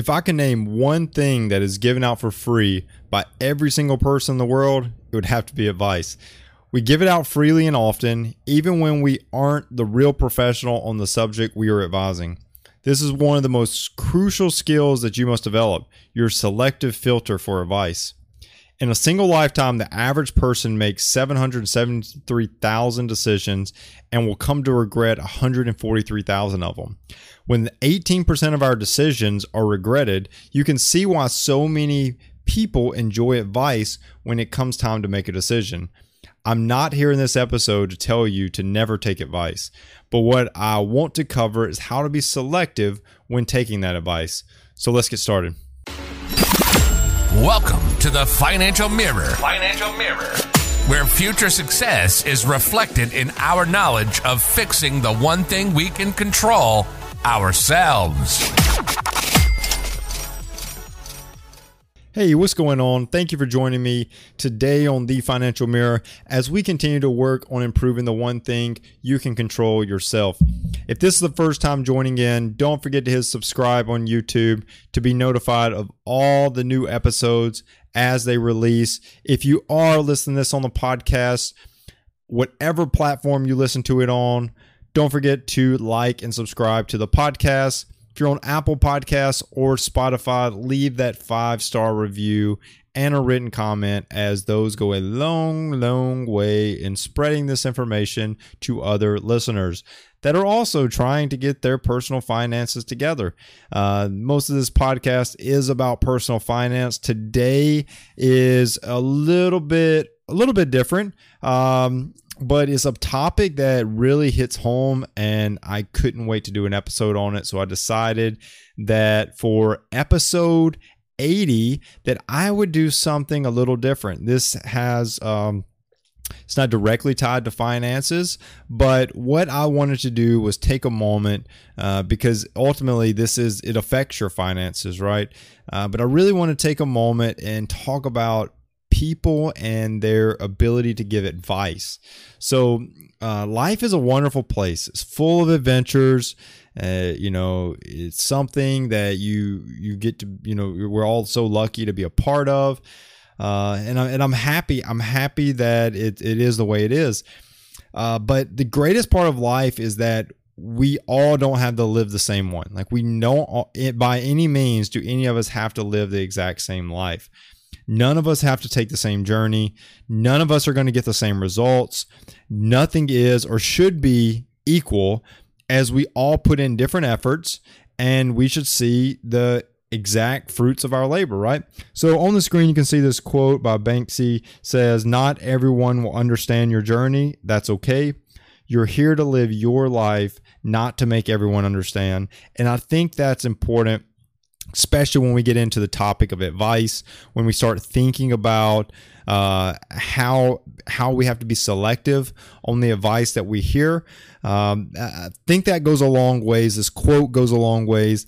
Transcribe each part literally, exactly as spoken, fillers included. If I can name one thing that is given out for free by every single person in the world, it would have to be advice. We give it out freely and often, even when we aren't the real professional on the subject we are advising. This is one of the most crucial skills that you must develop, your selective filter for advice. In a single lifetime, the average person makes seven hundred seventy-three thousand decisions and will come to regret one hundred forty-three thousand of them. When eighteen percent of our decisions are regretted, you can see why so many people enjoy advice when it comes time to make a decision. I'm not here in this episode to tell you to never take advice, but what I want to cover is how to be selective when taking that advice. So let's get started. Welcome to the Financial Mirror. Financial Mirror, where future success is reflected in our knowledge of fixing the one thing we can control, ourselves. Hey, what's going on? Thank you for joining me today on The Financial Mirror as we continue to work on improving the one thing you can control, yourself. If this is the first time joining in, don't forget to hit subscribe on YouTube to be notified of all the new episodes as they release. If you are listening to this on the podcast, whatever platform you listen to it on, don't forget to like and subscribe to the podcast. If you're on Apple Podcasts or Spotify, leave that five-star review and a written comment, as those go a long, long way in spreading this information to other listeners that are also trying to get their personal finances together. Uh, most of this podcast is about personal finance. Today is a little bit, a little bit different. Um, But it's a topic that really hits home, and I couldn't wait to do an episode on it. So I decided that for episode eighty, that I would do something a little different. This has, um, it's not directly tied to finances, but what I wanted to do was take a moment uh, because ultimately this is, it affects your finances, right? Uh, but I really want to take a moment and talk about people and their ability to give advice. So uh, life is a wonderful place. It's full of adventures. Uh, you know, it's something that you you get to, you know, we're all so lucky to be a part of. Uh, and, I, and I'm happy. I'm happy that it, it is the way it is. Uh, but the greatest part of life is that we all don't have to live the same one. Like, we don't, by any means do any of us have to live the exact same life. None of us have to take the same journey. None of us are going to get the same results. Nothing is or should be equal, as we all put in different efforts and we should see the exact fruits of our labor, right? So on the screen, you can see this quote by Banksy says, "Not everyone will understand your journey. That's okay. You're here to live your life, not to make everyone understand." And I think that's important, especially when we get into the topic of advice, when we start thinking about uh, how how we have to be selective on the advice that we hear. Um, I think that goes a long ways. This quote goes a long ways.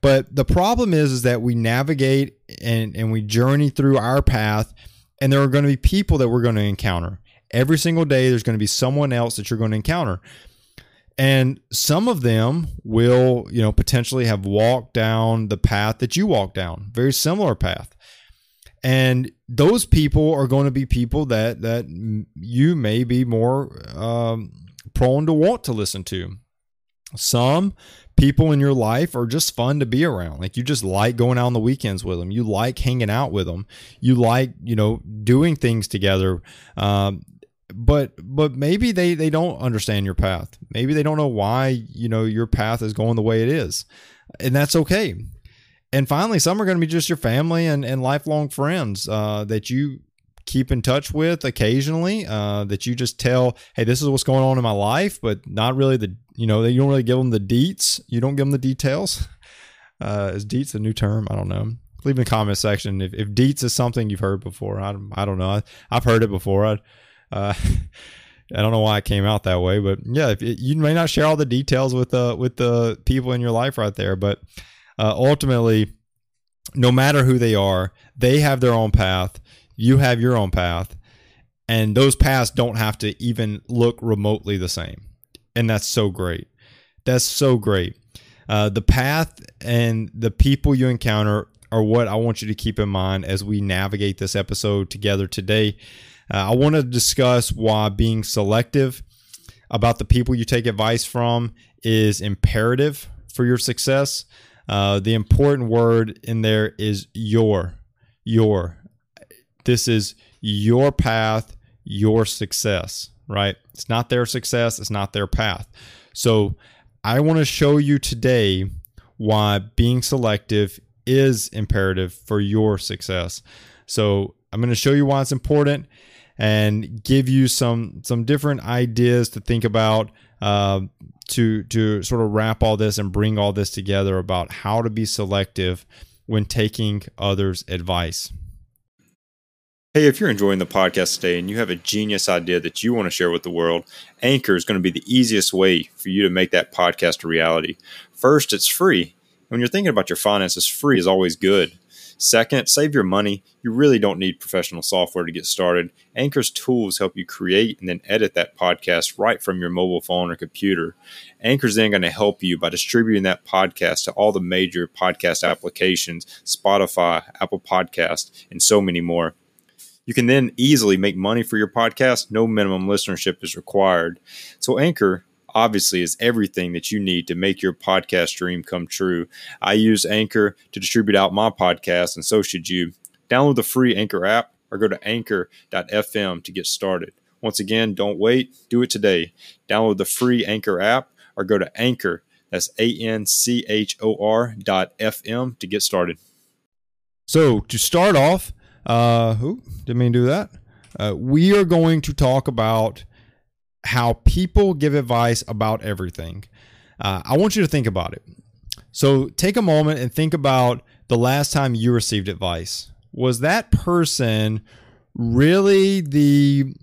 But the problem is, is that we navigate and, and we journey through our path, and there are going to be people that we're going to encounter. Every single day, there's going to be someone else that you're going to encounter. And some of them will, you know, potentially have walked down the path that you walked down, very similar path. And those people are going to be people that that you may be more um, prone to want to listen to. Some people in your life are just fun to be around. Like, you just like going out on the weekends with them. You like hanging out with them. You like, you know, doing things together. Um, But but maybe they, they don't understand your path. Maybe they don't know why, you know, your path is going the way it is. And that's okay. And finally, some are going to be just your family and, and lifelong friends uh, that you keep in touch with occasionally, uh, that you just tell, hey, this is what's going on in my life, but not really the, you know, you don't really give them the deets. You don't give them the details. Uh, is deets a new term? I don't know. Leave in the comment section if, if deets is something you've heard before. I, I don't know. I, I've heard it before. I Uh, I don't know why it came out that way, but yeah, if it, you may not share all the details with the, with the people in your life right there, but uh, ultimately, no matter who they are, they have their own path. You have your own path, and those paths don't have to even look remotely the same. And that's so great. That's so great. Uh, the path and the people you encounter are what I want you to keep in mind as we navigate this episode together today. Uh, I want to discuss why being selective about the people you take advice from is imperative for your success. Uh, the important word in there is your, your. This is your path, your success, right? It's not their success. It's not their path. So I want to show you today why being selective is imperative for your success. So I'm going to show you why it's important and give you some some different ideas to think about uh, to to sort of wrap all this and bring all this together about how to be selective when taking others' advice. Hey, if you're enjoying the podcast today and you have a genius idea that you want to share with the world, Anchor is going to be the easiest way for you to make that podcast a reality. First, it's free. When you're thinking about your finances, free is always good. Second, save your money. You really don't need professional software to get started. Anchor's tools help you create and then edit that podcast right from your mobile phone or computer. Anchor's then going to help you by distributing that podcast to all the major podcast applications, Spotify, Apple Podcasts, and so many more. You can then easily make money for your podcast. No minimum listenership is required. So Anchor obviously is everything that you need to make your podcast dream come true. I use Anchor to distribute out my podcast, and so should you. Download the free Anchor app or go to anchor dot f m to get started. Once again, don't wait. Do it today. Download the free Anchor app or go to Anchor. That's A N C H O R dot F M to get started. So to start off, uh, who didn't mean to do that? Uh, we are going to talk about how people give advice about everything. Uh, I want you to think about it. So take a moment and think about the last time you received advice. Was that person really the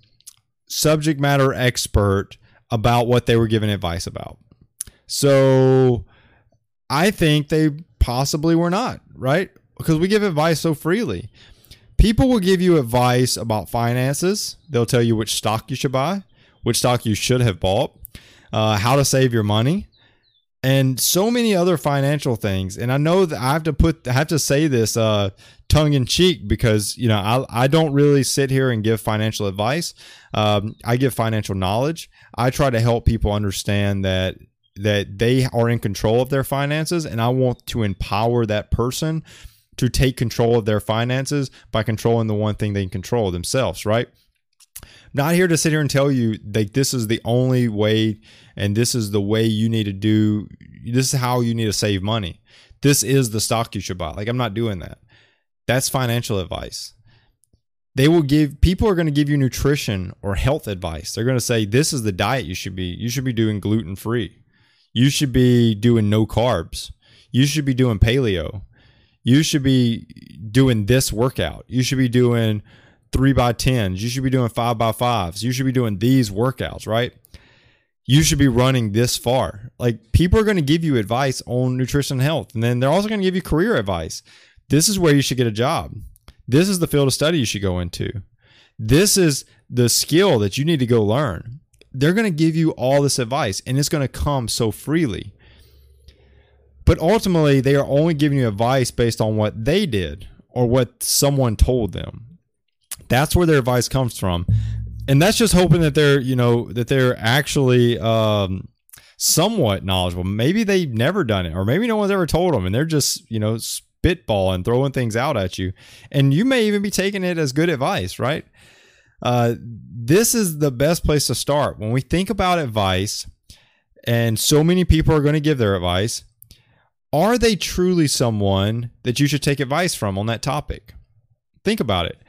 subject matter expert about what they were giving advice about? So I think they possibly were not, right? Because we give advice so freely. People will give you advice about finances. They'll tell you which stock you should buy, which stock you should have bought, uh, how to save your money, and so many other financial things. And I know that I have to put, I have to say this uh, tongue in cheek because, you know, I, I don't really sit here and give financial advice. Um, I give financial knowledge. I try to help people understand that that they are in control of their finances, and I want to empower that person to take control of their finances by controlling the one thing they can control themselves, right? Not here to sit here and tell you that this is the only way and this is the way you need to do, this is how you need to save money. This is the stock you should buy. Like, I'm not doing that. That's financial advice. They will give, people are going to give you nutrition or health advice. They're going to say, this is the diet you should be, you should be doing gluten-free. You should be doing no carbs. You should be doing paleo. You should be doing this workout. You should be doing three by tens. You should be doing five by fives. You should be doing these workouts, right? You should be running this far. Like, people are going to give you advice on nutrition and health. And then they're also going to give you career advice. This is where you should get a job. This is the field of study you should go into. This is the skill that you need to go learn. They're going to give you all this advice, and it's going to come so freely. But ultimately, they are only giving you advice based on what they did or what someone told them. That's where their advice comes from. And that's just hoping that they're, you know, that they're actually um, somewhat knowledgeable. Maybe they've never done it, or maybe no one's ever told them, and they're just, you know, spitballing, throwing things out at you. And you may even be taking it as good advice, right? Uh, this is the best place to start. When we think about advice, and so many people are going to give their advice, are they truly someone that you should take advice from on that topic? Think about it.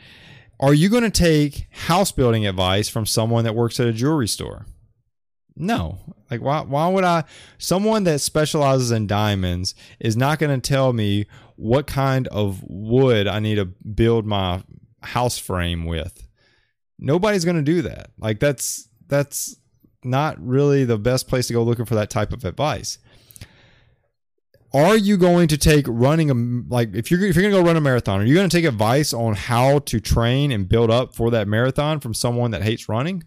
Are you going to take house building advice from someone that works at a jewelry store? No. Like, why, why would I? Someone that specializes in diamonds is not going to tell me what kind of wood I need to build my house frame with. Nobody's going to do that. Like, that's, that's not really the best place to go looking for that type of advice. Are you going to take running a, like if you're if you're going to go run a marathon, are you going to take advice on how to train and build up for that marathon from someone that hates running?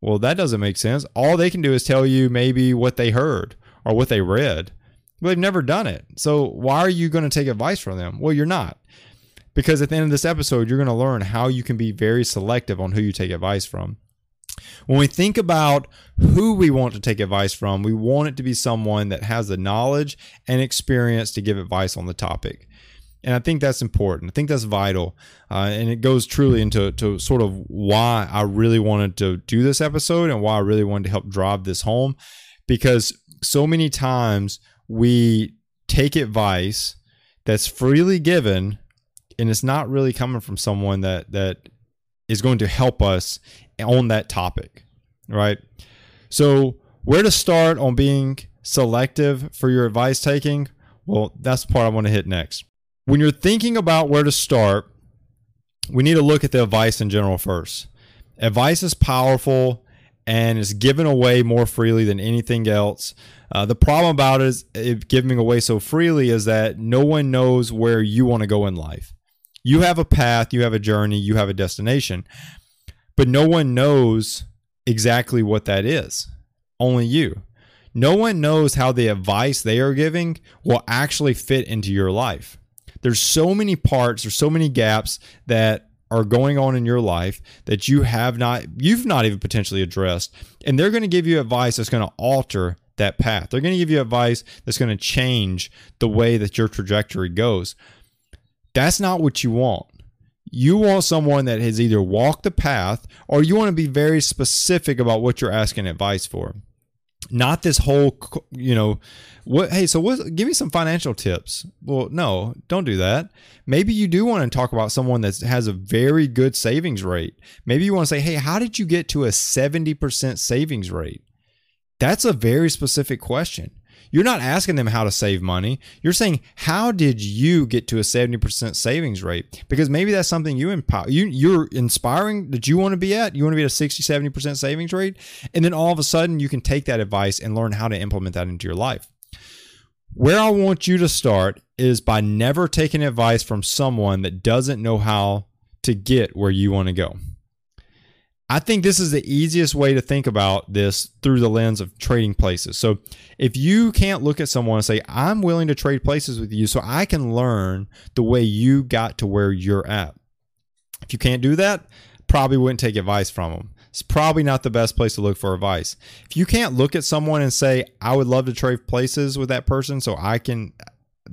Well, that doesn't make sense. All they can do is tell you maybe what they heard or what they read Well, they've never done it. So why are you going to take advice from them? Well, you're not. Because at the end of this episode, you're going to learn how you can be very selective on who you take advice from. When we think about who we want to take advice from, we want it to be someone that has the knowledge and experience to give advice on the topic. And I think that's important. I think that's vital. Uh, and it goes truly into to sort of why I really wanted to do this episode and why I really wanted to help drive this home. Because so many times we take advice that's freely given and it's not really coming from someone that that is going to help us on that topic, right? So where to start on being selective for your advice taking? Well, that's the part I want to hit next. When you're thinking about where to start, we need to look at the advice in general first. Advice is powerful and it's given away more freely than anything else. Uh, the problem about it is it giving away so freely is that no one knows where you want to go in life. You have a path, you have a journey, you have a destination, but no one knows exactly what that is. Only you. No one knows how the advice they are giving will actually fit into your life. There's so many parts, there's so many gaps that are going on in your life that you have not, you've not even potentially addressed. And they're going to give you advice that's going to alter that path. They're going to give you advice that's going to change the way that your trajectory goes. That's not what you want. You want someone that has either walked the path or you want to be very specific about what you're asking advice for. Not this whole, you know, what, hey, so what, give me some financial tips. Well, no, don't do that. Maybe you do want to talk about someone that has a very good savings rate. Maybe you want to say, hey, how did you get to a seventy percent savings rate? That's a very specific question. You're not asking them how to save money. You're saying, how did you get to a seventy percent savings rate? Because maybe that's something you empower, you, you're inspiring that you want to be at. You want to be at a sixty, seventy percent savings rate. And then all of a sudden you can take that advice and learn how to implement that into your life. Where I want you to start is by never taking advice from someone that doesn't know how to get where you want to go. I think this is the easiest way to think about this through the lens of trading places. So if you can't look at someone and say, I'm willing to trade places with you so I can learn the way you got to where you're at. If you can't do that, probably wouldn't take advice from them. It's probably not the best place to look for advice. If you can't look at someone and say, I would love to trade places with that person so I can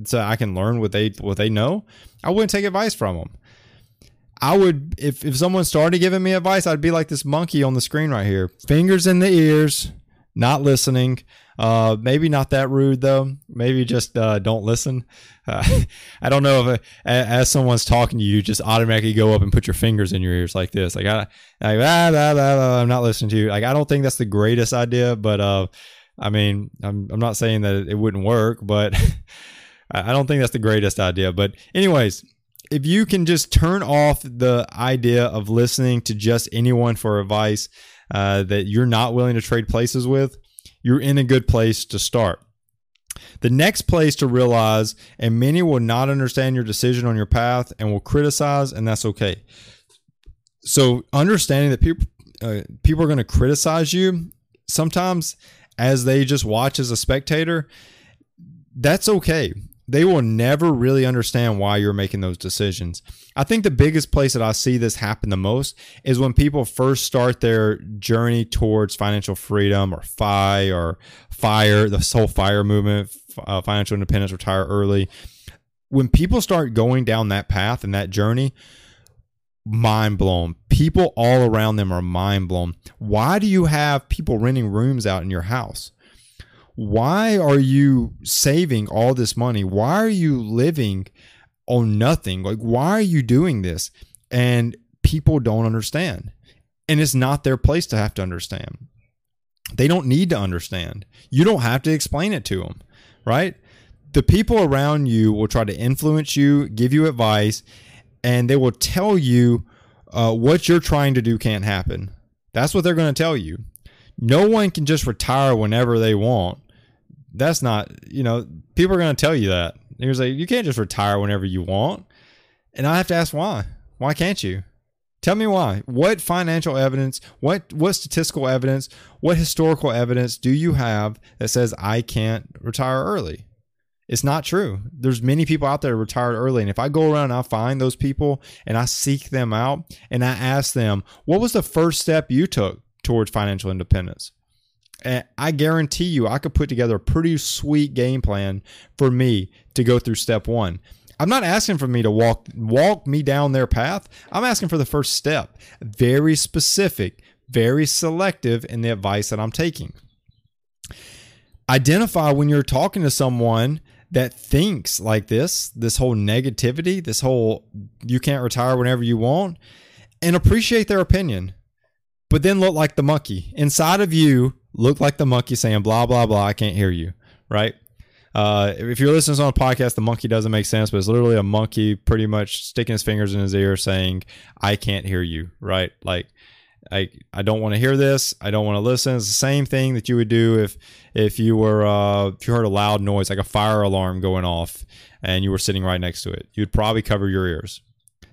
so I can learn what they what they know, I wouldn't take advice from them. I would, if, if someone started giving me advice, I'd be like this monkey on the screen right here. Fingers in the ears, not listening. Uh, maybe not that rude though. Maybe just uh, don't listen. Uh, I don't know if uh, as someone's talking to you, just automatically go up and put your fingers in your ears like this. Like, I, like ah, blah, blah, blah, I'm not listening to you. Like, I don't think that's the greatest idea, but uh, I mean, I'm, I'm not saying that it wouldn't work, but I don't think that's the greatest idea. But anyways, if you can just turn off the idea of listening to just anyone for advice uh, that you're not willing to trade places with, you're in a good place to start. The next place to realize, and many will not understand your decision on your path and will criticize, and that's okay. So understanding that people uh, people are going to criticize you sometimes as they just watch as a spectator, that's okay. They will never really understand why you're making those decisions. I think the biggest place that I see this happen the most is when people first start their journey towards financial freedom or F I or FIRE, the whole FIRE movement, uh, financial independence, retire early. When people start going down that path and that journey, mind blown. People all around them are mind blown. Why do you have people renting rooms out in your house? Why are you saving all this money? Why are you living on nothing? Like, why are you doing this? And people don't understand. And it's not their place to have to understand. They don't need to understand. You don't have to explain it to them, right? The people around you will try to influence you, give you advice, and they will tell you uh, what you're trying to do can't happen. That's what they're going to tell you. No one can just retire whenever they want. That's not, you know, people are going to tell you that. You're like, you can't just retire whenever you want. And I have to ask why. Why can't you? Tell me why. What financial evidence, what, what statistical evidence, what historical evidence do you have that says I can't retire early? It's not true. There's many people out there retired early. And if I go around and I find those people and I seek them out and I ask them, what was the first step you took towards financial independence? And I guarantee you, I could put together a pretty sweet game plan for me to go through step one. I'm not asking for me to walk, walk me down their path. I'm asking for the first step. Very specific, very selective in the advice that I'm taking. Identify when you're talking to someone that thinks like this, this whole negativity, this whole you can't retire whenever you want, and appreciate their opinion, but then look like the monkey. Inside of you, look like the monkey saying, blah, blah, blah, I can't hear you, right? Uh, if you're listening on a podcast, the monkey doesn't make sense, but it's literally a monkey pretty much sticking his fingers in his ear saying, I can't hear you, right? Like, I, I don't want to hear this. I don't want to listen. It's the same thing that you would do if if you were uh, if you heard a loud noise, like a fire alarm going off, and you were sitting right next to it. You'd probably cover your ears.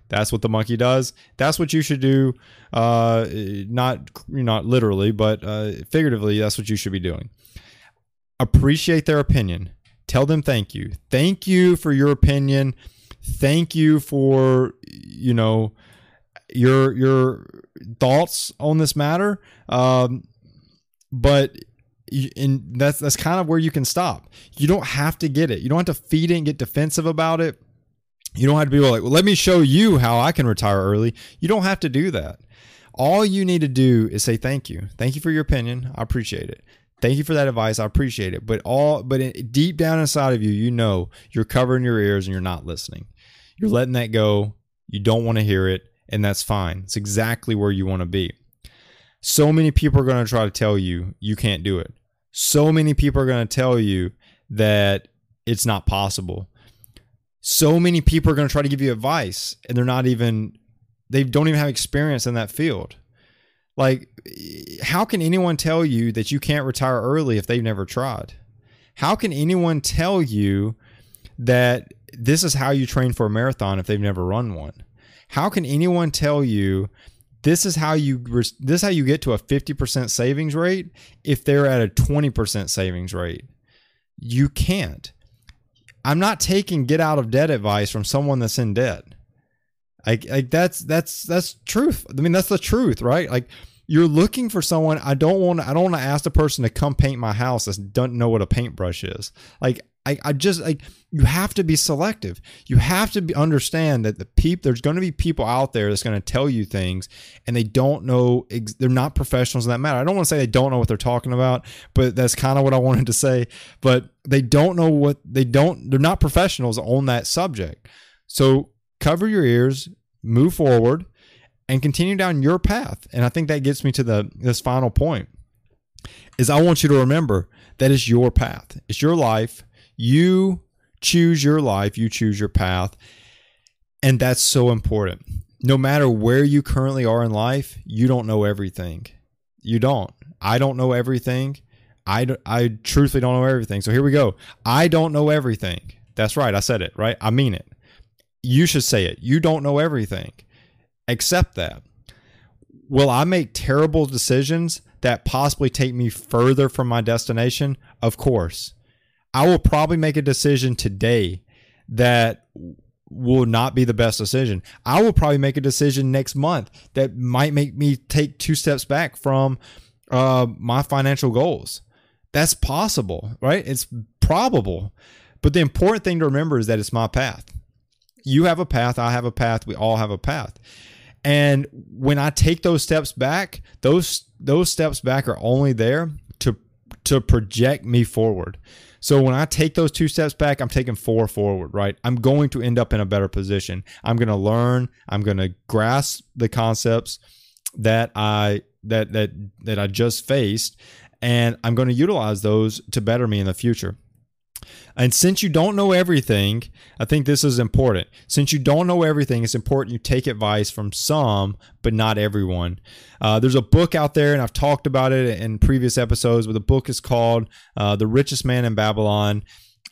That's what the monkey does. That's what you should do. Uh, not not literally, but uh, figuratively, that's what you should be doing. Appreciate their opinion. Tell them thank you. Thank you for your opinion. Thank you for, you know, your your thoughts on this matter. Um, but you, and that's that's kind of where you can stop. You don't have to get it. You don't have to feed it and get defensive about it. You don't have to be like, well, let me show you how I can retire early. You don't have to do that. All you need to do is say thank you. Thank you for your opinion. I appreciate it. Thank you for that advice. I appreciate it. But all but it, deep down inside of you, you know you're covering your ears and you're not listening. You're letting that go. You don't want to hear it. And that's fine. It's exactly where you want to be. So many people are going to try to tell you you can't do it. So many people are going to tell you that it's not possible. So many people are going to try to give you advice and they're not even, they don't even have experience in that field. Like, how can anyone tell you that you can't retire early if they've never tried? How can anyone tell you that this is how you train for a marathon if they've never run one? How can anyone tell you this is how you this is how you get to a fifty percent savings rate if they're at a twenty percent savings rate? You can't. I'm not taking get out of debt advice from someone that's in debt. Like, like that's that's that's truth. I mean, that's the truth, right? Like, you're looking for someone. I don't want I don't want to ask the person to come paint my house that doesn't know what a paintbrush is. Like, I, I just like you have to be selective. You have to be, understand that the peep there's going to be people out there that's going to tell you things and they don't know. They're not professionals in that matter. I don't want to say they don't know what they're talking about, but that's kind of what I wanted to say. But they don't know what they don't. They're not professionals on that subject. So cover your ears, move forward, and continue down your path. And I think that gets me to the this final point is I want you to remember that it's your path. It's your life. You choose your life, you choose your path, and that's so important. No matter where you currently are in life, you don't know everything. You don't. I don't know everything. I, do, I truthfully don't know everything. So here we go. I don't know everything. That's right. I said it, right? I mean it. You should say it. You don't know everything. Accept that. Will I make terrible decisions that possibly take me further from my destination? Of course. I will probably make a decision today that will not be the best decision. I will probably make a decision next month that might make me take two steps back from uh, my financial goals. That's possible, right? It's probable. But the important thing to remember is that it's my path. You have a path. I have a path. We all have a path. And when I take those steps back, those those steps back are only there to to project me forward. So when I take those two steps back, I'm taking four forward, right? I'm going to end up in a better position. I'm going to learn. I'm going to grasp the concepts that I that that that I just faced, and I'm going to utilize those to better me in the future. And since you don't know everything, I think this is important. Since you don't know everything, it's important you take advice from some, but not everyone. Uh, there's a book out there, and I've talked about it in previous episodes, but the book is called uh, The Richest Man in Babylon.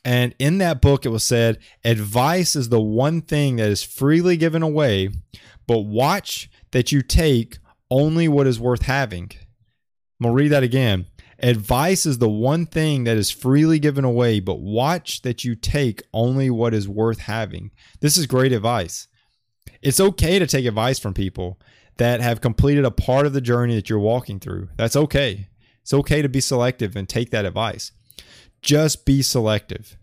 And in that book, it was said, advice is the one thing that is freely given away, but watch that you take only what is worth having. I'm going to read that again. Advice is the one thing that is freely given away, but watch that you take only what is worth having. This is great advice. It's okay to take advice from people that have completed a part of the journey that you're walking through. That's okay. It's okay to be selective and take that advice. Just be selective.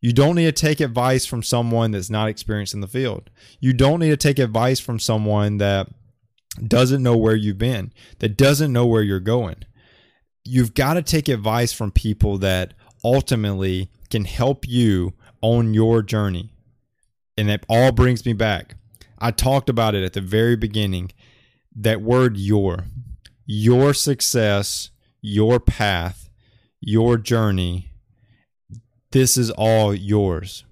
You don't need to take advice from someone that's not experienced in the field. You don't need to take advice from someone that doesn't know where you've been, that doesn't know where you're going. You've got to take advice from people that ultimately can help you on your journey. And that all brings me back. I talked about it at the very beginning, that word your, your success, your path, your journey. This is all yours.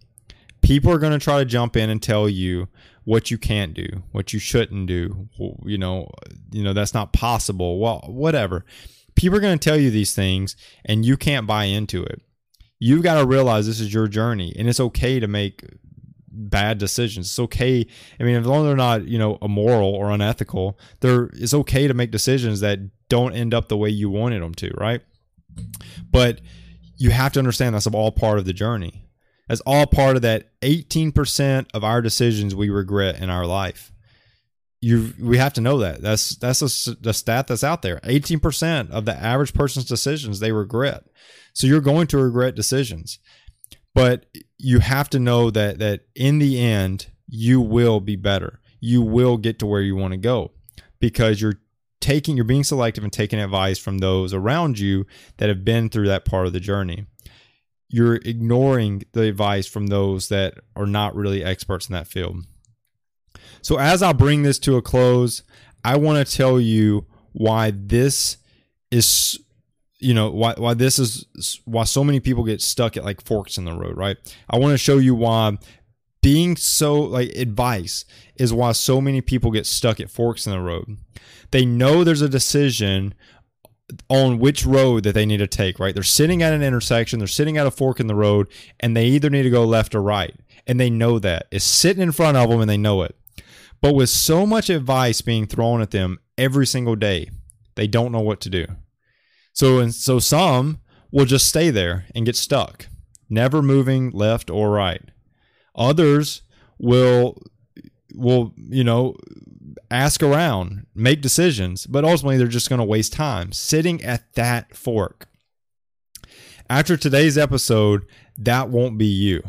People are going to try to jump in and tell you what you can't do, what you shouldn't do. You know, you know, that's not possible. Well, whatever. People are going to tell you these things and you can't buy into it. You've got to realize this is your journey, and it's okay to make bad decisions. It's okay. I mean, as long as they're not, you know, immoral or unethical, they're, it's okay to make decisions that don't end up the way you wanted them to, right? But you have to understand that's all part of the journey. That's all part of that eighteen percent of our decisions we regret in our life. You, we have to know that. That's that's a, the stat that's out there. eighteen percent of the average person's decisions they regret. So you're going to regret decisions. But you have to know that that in the end, you will be better. You will get to where you want to go because you're taking, you're being selective and taking advice from those around you that have been through that part of the journey. You're ignoring the advice from those that are not really experts in that field. So as I bring this to a close, I want to tell you why this is, you know, why why this is why so many people get stuck at like forks in the road, right? I want to show you why being so like advice is why so many people get stuck at forks in the road. They know there's a decision on which road that they need to take, right? They're sitting at an intersection, they're sitting at a fork in the road, and they either need to go left or right. And they know that. It's sitting in front of them and they know it. But with so much advice being thrown at them every single day, they don't know what to do. So and so some will just stay there and get stuck, never moving left or right. Others will will, you know, ask around, make decisions, but ultimately they're just going to waste time sitting at that fork. After today's episode, that won't be you,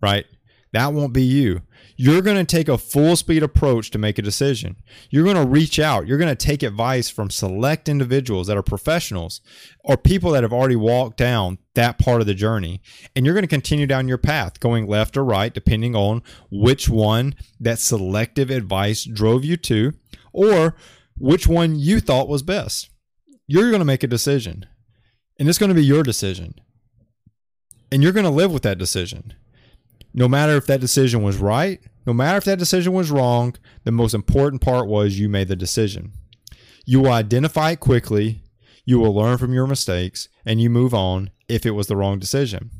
right? That won't be you. You're going to take a full speed approach to make a decision. You're going to reach out. You're going to take advice from select individuals that are professionals or people that have already walked down that part of the journey. And you're going to continue down your path going left or right, depending on which one that selective advice drove you to or which one you thought was best. You're going to make a decision, and it's going to be your decision, and you're going to live with that decision. No matter if that decision was right, no matter if that decision was wrong, the most important part was you made the decision. You will identify it quickly, you will learn from your mistakes, and you move on if it was the wrong decision.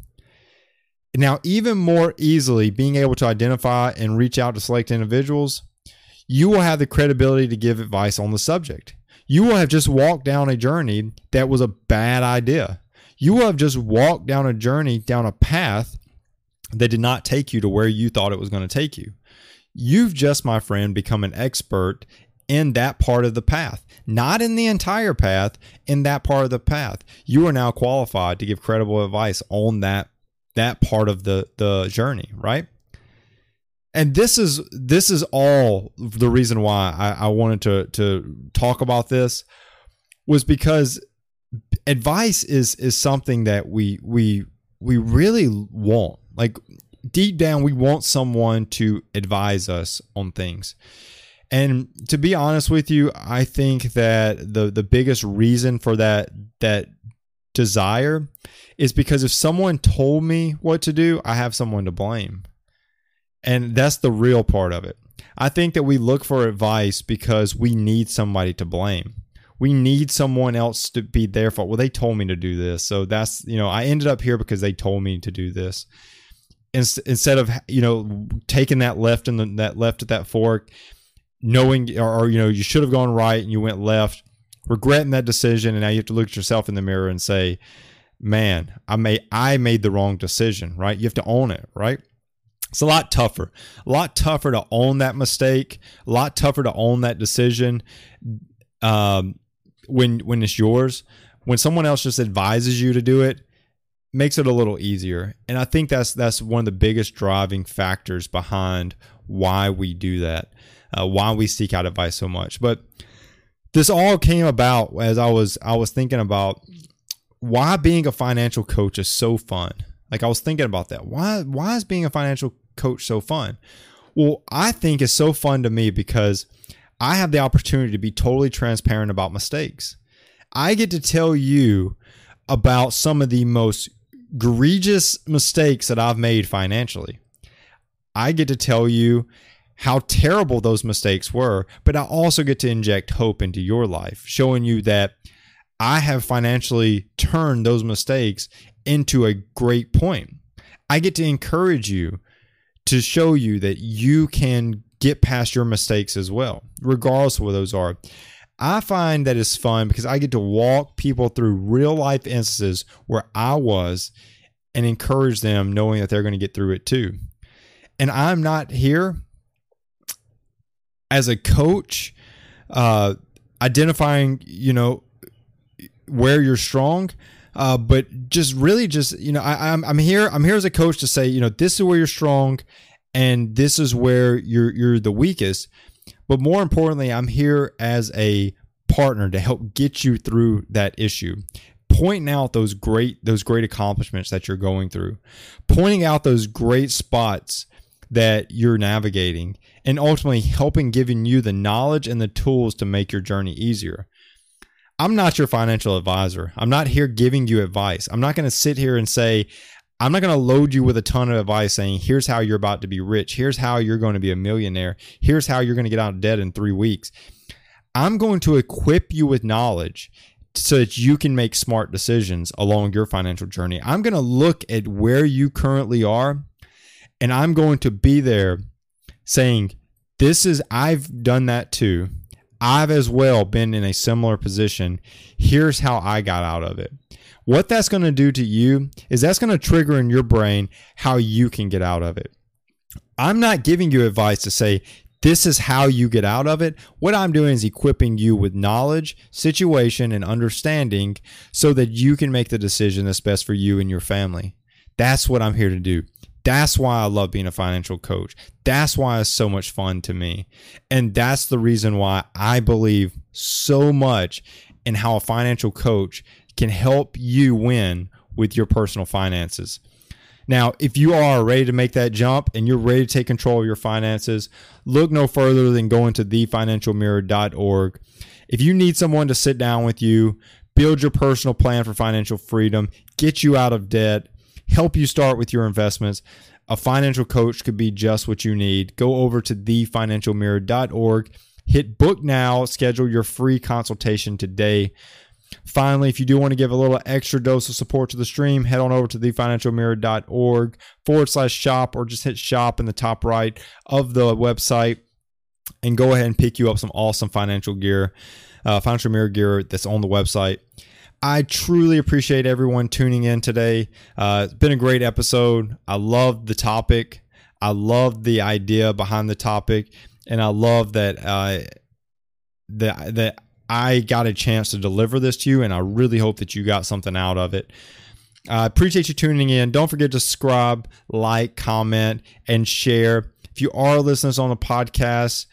Now, even more easily, being able to identify and reach out to select individuals, you will have the credibility to give advice on the subject. You will have just walked down a journey that was a bad idea. You will have just walked down a journey, down a path that did not take you to where you thought it was going to take you. You've just, my friend, become an expert in that part of the path, not in the entire path, in that part of the path. You are now qualified to give credible advice on that, that part of the, the journey, right? And this is, this is all the reason why I, I wanted to, to talk about this, was because advice is, is something that we, we, we really want. Like deep down, we want someone to advise us on things. And to be honest with you, I think that the the biggest reason for that that desire is because if someone told me what to do, I have someone to blame. And that's the real part of it. I think that we look for advice because we need somebody to blame. We need someone else to be their fault. Well, they told me to do this. So that's, you know, I ended up here because they told me to do this. Instead of, you know, taking that left and the, that left at that fork, knowing or, or, you know, you should have gone right and you went left, regretting that decision. And now you have to look at yourself in the mirror and say, man, I made, I made the wrong decision, right? You have to own it, right? It's a lot tougher, a lot tougher to own that mistake, a lot tougher to own that decision um, when when it's yours. When someone else just advises you to do it, makes it a little easier. And I think that's that's one of the biggest driving factors behind why we do that, uh, why we seek out advice so much. But this all came about as I was I was thinking about why being a financial coach is so fun. Like I was thinking about that. Why why is being a financial coach so fun? Well, I think it's so fun to me because I have the opportunity to be totally transparent about mistakes. I get to tell you about some of the most egregious mistakes that I've made financially. I get to tell you how terrible those mistakes were, but I also get to inject hope into your life, showing you that I have financially turned those mistakes into a great point. I get to encourage you to show you that you can get past your mistakes as well, regardless of what those are. I find that it's fun because I get to walk people through real life instances where I was and encourage them knowing that they're going to get through it too. And I'm not here as a coach, uh, identifying, you know, where you're strong. Uh, but just really just, you know, I, I'm, I'm here, I'm here as a coach to say, you know, this is where you're strong and this is where you're, you're the weakest. But more importantly, I'm here as a partner to help get you through that issue, pointing out those great, those great accomplishments that you're going through, pointing out those great spots that you're navigating, and ultimately helping giving you the knowledge and the tools to make your journey easier. I'm not your financial advisor. I'm not here giving you advice. I'm not going to sit here and say, I'm not going to load you with a ton of advice saying, here's how you're about to be rich. Here's how you're going to be a millionaire. Here's how you're going to get out of debt in three weeks. I'm going to equip you with knowledge so that you can make smart decisions along your financial journey. I'm going to look at where you currently are, and I'm going to be there saying, this is, I've done that too. I've as well been in a similar position. Here's how I got out of it. What that's going to do to you is that's going to trigger in your brain how you can get out of it. I'm not giving you advice to say, this is how you get out of it. What I'm doing is equipping you with knowledge, situation, and understanding so that you can make the decision that's best for you and your family. That's what I'm here to do. That's why I love being a financial coach. That's why it's so much fun to me. And that's the reason why I believe so much in how a financial coach can help you win with your personal finances. Now, if you are ready to make that jump and you're ready to take control of your finances, look no further than going to the financial mirror dot org. If you need someone to sit down with you, build your personal plan for financial freedom, get you out of debt, help you start with your investments, a financial coach could be just what you need. Go over to the financial mirror dot org, hit book now, schedule your free consultation today. Finally, if you do want to give a little extra dose of support to the stream, head on over to the financial mirror dot org forward slash shop, or just hit shop in the top right of the website and go ahead and pick you up some awesome financial gear, uh, financial mirror gear that's on the website. I truly appreciate everyone tuning in today. Uh, it's been a great episode. I love the topic. I love the idea behind the topic. And I love that uh, the, the, I got a chance to deliver this to you, and I really hope that you got something out of it. I uh, appreciate you tuning in. Don't forget to subscribe, like, comment, and share. If you are listening on the podcast,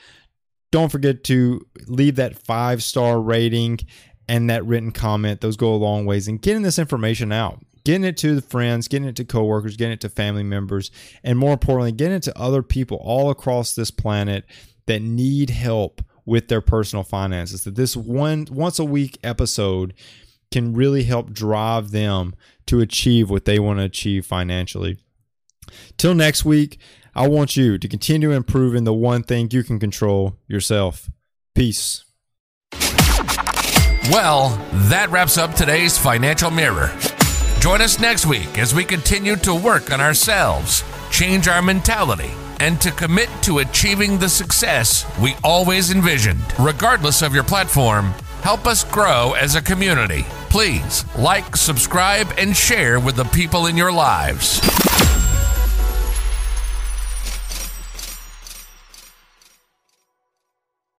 don't forget to leave that five-star rating and that written comment. Those go a long ways in getting this information out, getting it to the friends, getting it to coworkers, getting it to family members, and more importantly, getting it to other people all across this planet that need help with their personal finances. That this one once a week episode can really help drive them to achieve what they want to achieve financially. Till next week, I want you to continue improving the one thing you can control, yourself. Peace. Well, that wraps up today's Financial Mirror. Join us next week as we continue to work on ourselves, change our mentality, and to commit to achieving the success we always envisioned, regardless of your platform Help us grow as a community. Please like, subscribe, and share with the people in your lives.